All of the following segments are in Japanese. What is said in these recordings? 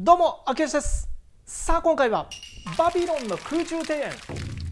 どうも、あけよしです。さあ今回はバビロンの空中庭園、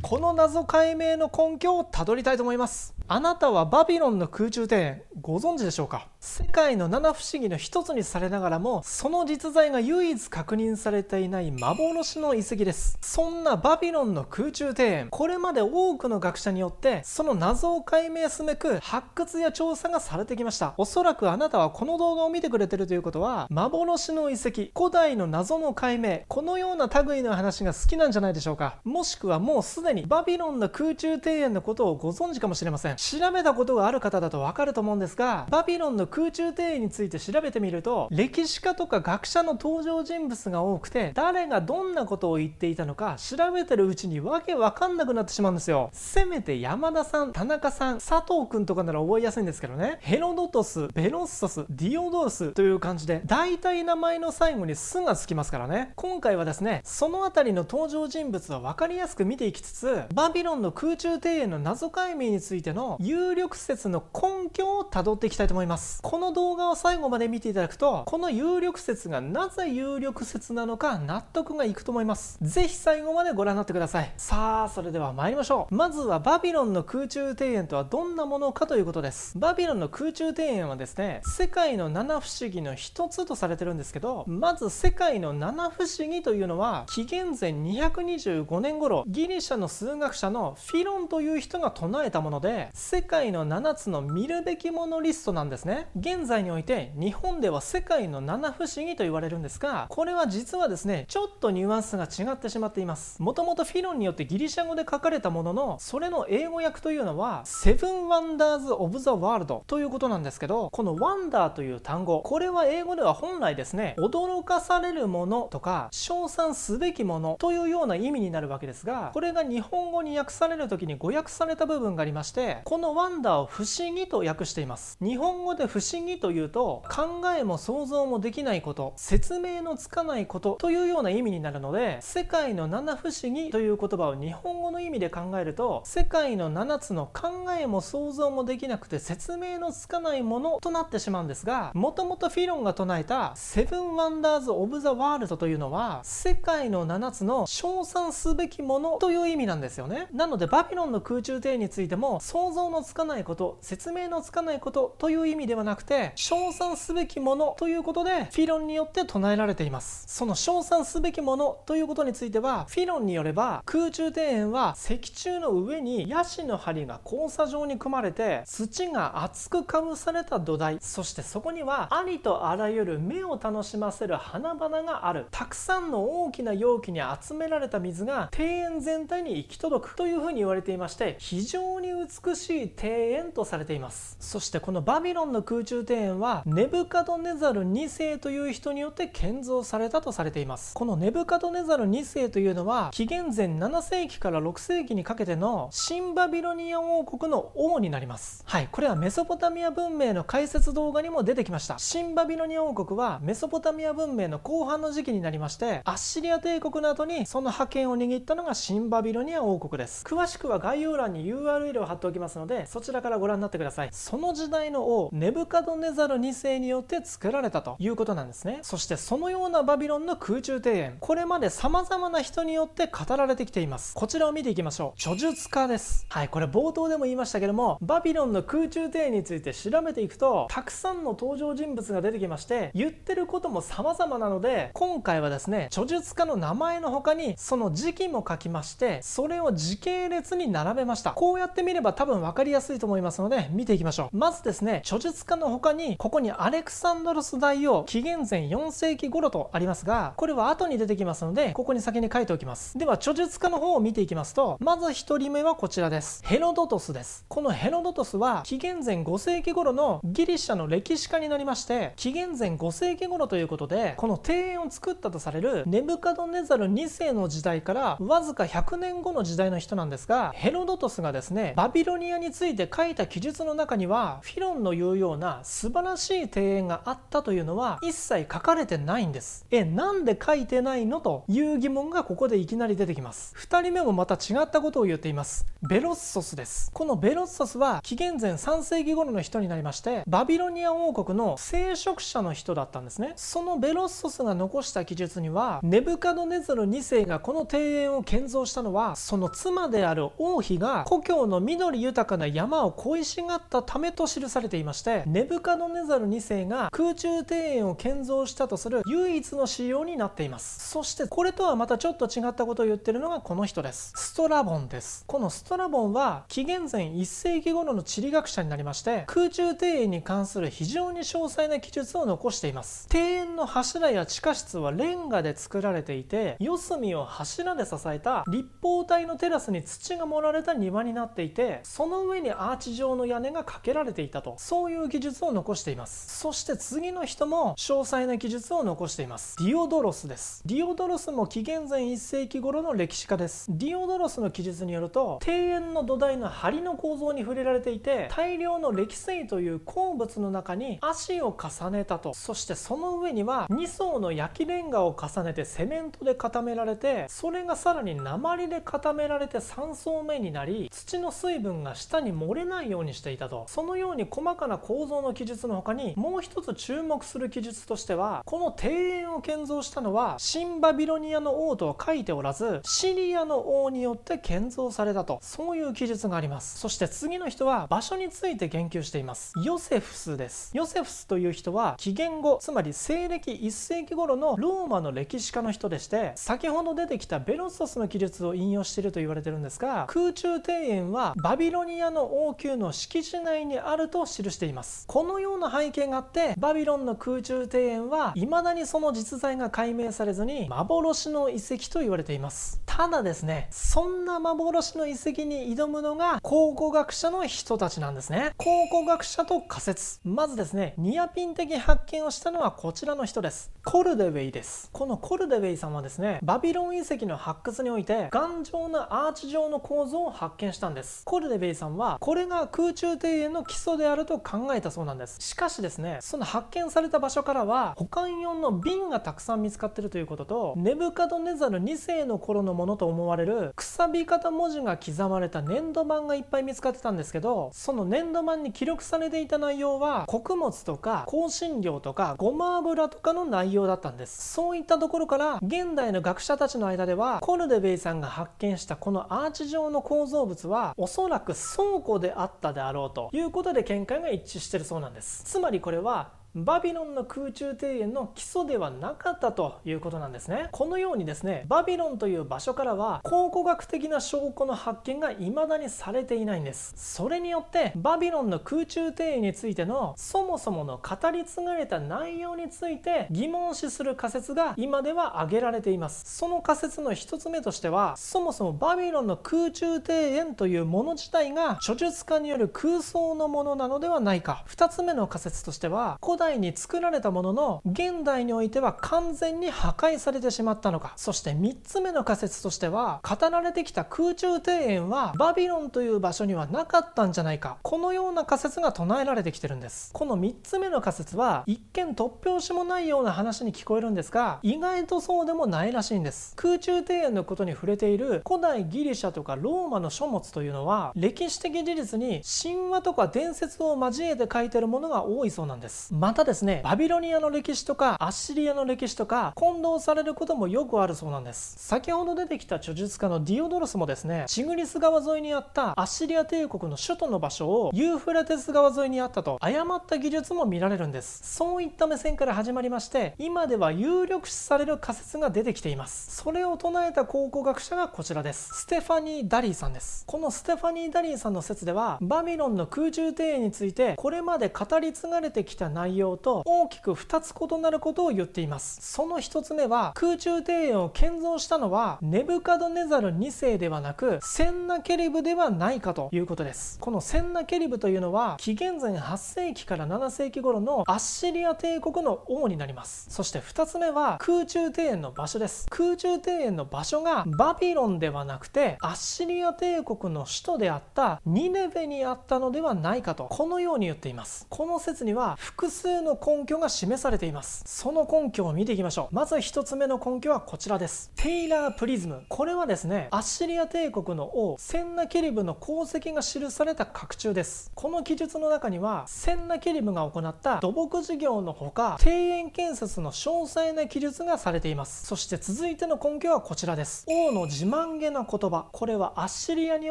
この謎解明の根拠をたどりたいと思います。あなたはバビロンの空中庭園ご存知でしょうか？世界の七不思議の一つにされながらも、その実在が唯一確認されていない幻の遺跡です。そんなバビロンの空中庭園、これまで多くの学者によってその謎を解明すべく発掘や調査がされてきました。おそらくあなたはこの動画を見てくれてるということは、幻の遺跡、古代の謎の解明、このような類の話が好きなんじゃないでしょうか。もしくはもうすでにバビロンの空中庭園のことをご存知かもしれません。調べたことがある方だとわかると思うんですが、バビロンの空中庭園について調べてみると、歴史家とか学者の登場人物が多くて、誰がどんなことを言っていたのか調べてるうちにわけわかんなくなってしまうんですよ。せめて山田さん、田中さん、佐藤くんとかなら覚えやすいんですけどね。ヘロドトス、ベロッソス、ディオドロスという感じで、大体名前の最後に「す」がつきますからね。今回はですね、その辺りの登場人物を分かりやすく見ていきつつ、バビロンの空中庭園の謎解明についての有力説の根拠をたどっていきたいと思います。この動画を最後まで見ていただくと、この有力説がなぜ有力説なのか納得がいくと思います。ぜひ最後までご覧になってください。さあそれでは参りましょう。まずはバビロンの空中庭園とはどんなものかということです。バビロンの空中庭園はですね、世界の七不思議の一つとされてるんですけど、まず世界の七不思議というのは、紀元前225年頃、ギリシャの数学者のフィロンという人が唱えたもので、世界の7つの見るべきものリストなんですね。現在において日本では世界の七不思議と言われるんですが、これは実はですね、ちょっとニュアンスが違ってしまっています。もともとフィロンによってギリシャ語で書かれたものの、それの英語訳というのはセブンワンダーズ・オブ・ザ・ワールドということなんですけど、このワンダーという単語、これは英語では本来ですね、驚かされるものとか称賛すべきものというような意味になるわけですが、これが日本語に訳される時に誤訳された部分がありまして、このワンダーを不思議と訳しています。日本語で不思議というと、考えも想像もできないこと、説明のつかないことというような意味になるので、世界の七不思議という言葉を日本語の意味で考えると、世界の7つの考えも想像もできなくて説明のつかないものとなってしまうんですが、もともとフィロンが唱えたセブンワンダーズ・オブ・ザ・ワールドというのは、世界の7つの称賛すべきものという意味なんですよね。なのでバビロンの空中庭園についても、想像のつかないこと、説明のつかないことという意味ではなくて、称賛すべきものということでフィロンによって唱えられています。その称賛すべきものということについては、フィロンによれば空中庭園は石柱の上にヤシの針が交差状に組まれて、土が厚くかぶされた土台、そしてそこにはありとあらゆる目を楽しませる花々がある、たくさんの大きな容器に集められた水が庭園全体に行き届くというふうに言われていまして、非常に美しい庭園とされています。そしてこのバビロンの空中庭園は、ネブカドネザル2世という人によって建造されたとされています。このネブカドネザル2世というのは、紀元前7世紀から6世紀にかけての新バビロニア王国の王になります。はい、これはメソポタミア文明の解説動画にも出てきました。新バビロニア王国はメソポタミア文明の後半の時期になりまして、アッシリア帝国の後にその覇権を握ったのが新バビロニア王国です。詳しくは概要欄に URL を貼っておきますので、そちらからご覧になってください。その時代の王ネブカドネザル2世によって作られたということなんですね。そしてそのようなバビロンの空中庭園、これまで様々な人によって語られてきています。こちらを見ていきましょう。著述家です。はい、これ冒頭でも言いましたけども、バビロンの空中庭園について調べていくと、たくさんの登場人物が出てきまして、言ってることも様々なので、今回はですね、著述家の名前の他にその時期も書きまして、それを時系列に並べました。こうやって見れば多分分かりやすいと思いますので、見ていきましょう。まずですね、著述家の他に、ここにアレクサンドロス大王紀元前4世紀頃とありますが、これは後に出てきますので、ここに先に書いておきます。では著述家の方を見ていきますと、まず1人目はこちらです。ヘロドトスです。このヘロドトスは紀元前5世紀頃のギリシャの歴史家になりまして、紀元前5世紀頃ということで、この庭園を作ったとされるネブカドネザル2世の時代からわずか100年後の時代の人なんですが、ヘロドトスがですね、バビロニアニアについて書いた記述の中には、フィロンの言うような素晴らしい庭園があったというのは一切書かれてないんです。なんで書いてないのという疑問がここでいきなり出てきます。2人目もまた違ったことを言っています。ベロッソスです。このベロッソスは紀元前3世紀頃の人になりまして、バビロニア王国の聖職者の人だったんですね。そのベロッソスが残した記述には、ネブカドネザル2世がこの庭園を建造したのは、その妻である王妃が故郷の緑豊かな山を恋しがったためと記されていまして、ネブカドネザル2世が空中庭園を建造したとする唯一の仕様になっています。そしてこれとはまたちょっと違ったことを言ってるのがこの人です。ストラボンです。このストラボンは紀元前1世紀頃の地理学者になりまして、空中庭園に関する非常に詳細な記述を残しています。庭園の柱や地下室はレンガで作られていて、四隅を柱で支えた立方体のテラスに土が盛られた庭になっていて、その上にアーチ状の屋根がかけられていたと、そういう記述を残しています。そして次の人も詳細な記述を残しています。ディオドロスです。ディオドロスも紀元前1世紀頃の歴史家です。ディオドロスの記述によると、庭園の土台の梁の構造に触れられていて、大量の礫水という鉱物の中に足を重ねたと、そしてその上には2層の焼きレンガを重ねてセメントで固められて、それがさらに鉛で固められて3層目になり、土の水分が下に漏れないようにしていたと、そのように細かな構造の記述の他に、もう一つ注目する記述としては、この庭園を建造したのは新バビロニアの王とは書いておらず、シリアの王によって建造されたと、そういう記述があります。そして次の人は場所について言及しています。ヨセフスです。ヨセフスという人は紀元後、つまり西暦1世紀頃のローマの歴史家の人でして、先ほど出てきたベロッソスの記述を引用していると言われてるんですが、空中庭園はバビロニアの王宮の敷地内にあると記しています。このような背景があって、バビロンの空中庭園は未だにその実在が解明されずに幻の遺跡と言われています。ただですね、そんな幻の遺跡に挑むのが考古学者の人たちなんですね。考古学者と仮説、まずですね、ニアピン的発見をしたのはこちらの人です。コルデウェイです。このコルデウェイさんはですね、バビロン遺跡の発掘において頑丈なアーチ状の構造を発見したんです。コルデウェイさんはこれが空中庭園の基礎であると考えたそうなんです。しかしですね、その発見された場所からは保管用の瓶がたくさん見つかっているということと、ネブカドネザル2世の頃のものと思われるくさび型文字が刻まれた粘土板がいっぱい見つかってたんですけど、その粘土板に記録されていた内容は穀物とか香辛料とかごま油とかの内容だったんです。そういったところから現代の学者たちの間では、コルデウェイさんが発見したこのアーチ状の構造物はおそらく倉庫であったであろうということで見解が一致しているそうなんです。つまりこれはバビロンの空中庭園の基礎ではなかったということなんですね。このようにですね、バビロンという場所からは考古学的な証拠の発見が未だにされていないんです。それによってバビロンの空中庭園についてのそもそもの語り継がれた内容について疑問視する仮説が今では挙げられています。その仮説の一つ目としては、そもそもバビロンの空中庭園というもの自体が著述家による空想のものなのではないか。2つ目の仮説としては、古代に作られたものの現代においては完全に破壊されてしまったのか。そして3つ目の仮説としては、語られてきた空中庭園はバビロンという場所にはなかったんじゃないか、このような仮説が唱えられてきてるんです。この3つ目の仮説は一見突拍子もないような話に聞こえるんですが、意外とそうでもないらしいんです。空中庭園のことに触れている古代ギリシャとかローマの書物というのは、歴史的事実に神話とか伝説を交えて書いてるものが多いそうなんです。またですね、バビロニアの歴史とかアッシリアの歴史とか混同されることもよくあるそうなんです。先ほど出てきた著述家のディオドロスもですね、チグリス川沿いにあったアッシリア帝国の首都の場所をユーフラテス川沿いにあったと誤った記述も見られるんです。そういった目線から始まりまして、今では有力視される仮説が出てきています。それを唱えた考古学者がこちらです。ステファニー・ダリーさんです。このステファニー・ダリーさんの説では、バビロンの空中庭園についてこれまで語り継がれてきた内容内容と大きく2つ異なることを言っています。その1つ目は、空中庭園を建造したのはネブカドネザル2世ではなくセンナケリブではないかということです。このセンナケリブというのは紀元前8世紀から7世紀頃のアッシリア帝国の王になります。そして2つ目は空中庭園の場所です。空中庭園の場所がバビロンではなくてアッシリア帝国の首都であったニネベにあったのではないかと、このように言っています。この説には複数の根拠が示されています。その根拠を見ていきましょう。まず1つ目の根拠はこちらです。テイラープリズム、これはですね、アッシリア帝国の王センナケリブの功績が記された甲冑です。この記述の中にはセンナケリブが行った土木事業のほか庭園建設の詳細な記述がされています。そして続いての根拠はこちらです。王の自慢げな言葉、これはアッシリアに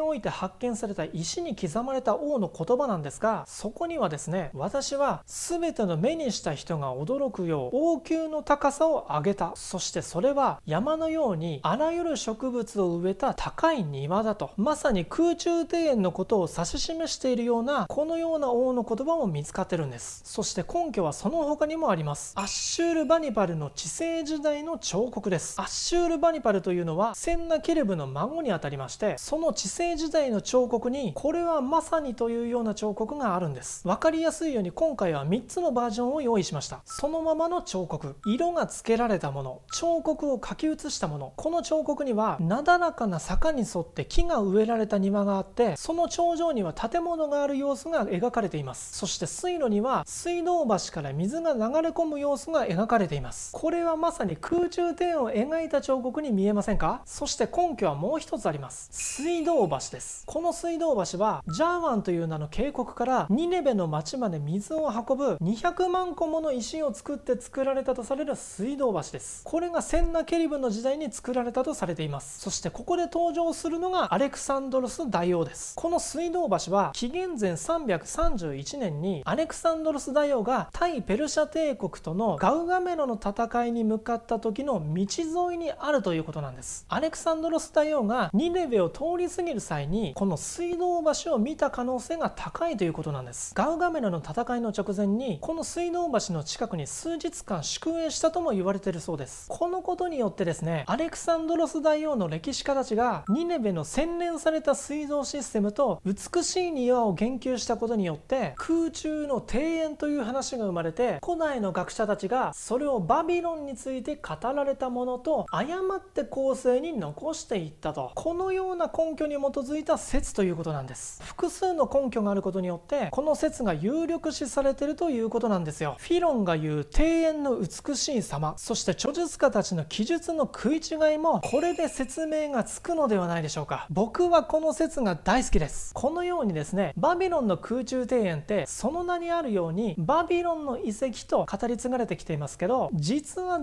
おいて発見された石に刻まれた王の言葉なんですが、そこにはですね、私は全ての目にした人が驚くよう王宮の高さを上げた、そしてそれは山のようにあらゆる植物を植えた高い庭だと、まさに空中庭園のことを指し示しているような、このような王の言葉も見つかってるんです。そして根拠はその他にもあります。アッシュールバニパルの治世時代の彫刻です。アッシュールバニパルというのはセンナケリブの孫にあたりまして、その治世時代の彫刻にこれはまさにというような彫刻があるんです。分かりやすいように今回は3つのバージョンを用意しました。そのままの彫刻、色がつけられたもの、彫刻を書き写したもの、この彫刻にはなだらかな坂に沿って木が植えられた庭があって、その頂上には建物がある様子が描かれています。そして水路には水道橋から水が流れ込む様子が描かれています。これはまさに空中庭園を描いた彫刻に見えませんか。そして根拠はもう一つあります。水道橋です。この水道橋はジャーワンという名の渓谷からニネベの町まで水を運ぶ200万個もの石を作って作られたとされる水道橋です。これがセンナケリブの時代に作られたとされています。そしてここで登場するのがアレクサンドロス大王です。この水道橋は紀元前331年にアレクサンドロス大王が対ペルシャ帝国とのガウガメロの戦いに向かった時の道沿いにあるということなんです。アレクサンドロス大王がニネベを通り過ぎる際にこの水道橋を見た可能性が高いということなんです。ガウガメロの戦いの直前にこの水道橋の近くに数日間宿営したとも言われているそうです。このことによってですね、アレクサンドロス大王の歴史家たちがニネベの洗練された水道システムと美しい庭を言及したことによって空中の庭園という話が生まれて、古代の学者たちがそれをバビロンについて語られたものと誤って後世に残していったと、このような根拠に基づいた説ということなんです。複数の根拠があることによってこの説が有力視されているということなんですよ。フィロンが言う庭園の美しい様、そして著述家たちの記述の食い違いもこれで説明がつくのではないでしょうか。僕はこの説が大好きです。このようにですね、バビロンの空中庭園ってその名にあるようにバビロンの遺跡と語り継がれてきていますけど、実は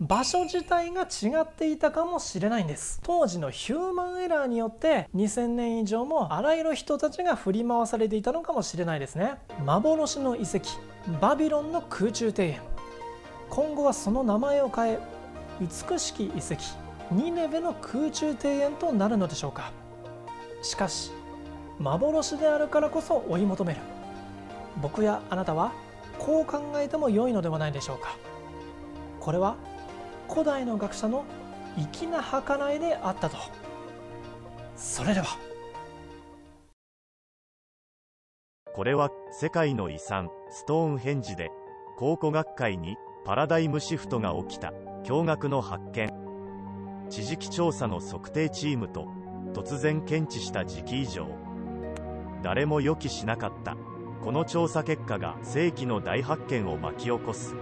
場所自体が違っていたかもしれないんです。当時のヒューマンエラーによって2000年以上もあらゆる人たちが振り回されていたのかもしれないですね。幻の遺跡、バビロンの空中庭園、今後はその名前を変え美しき遺跡ニネベの空中庭園となるのでしょうか。しかし幻であるからこそ追い求める僕やあなたはこう考えても良いのではないでしょうか。これは古代の学者の粋な計らいであったと。それでは。これは世界の遺産ストーンヘンジで考古学界にパラダイムシフトが起きた驚愕の発見。地磁気調査の測定チームと突然検知した磁気異常、誰も予期しなかったこの調査結果が世紀の大発見を巻き起こす。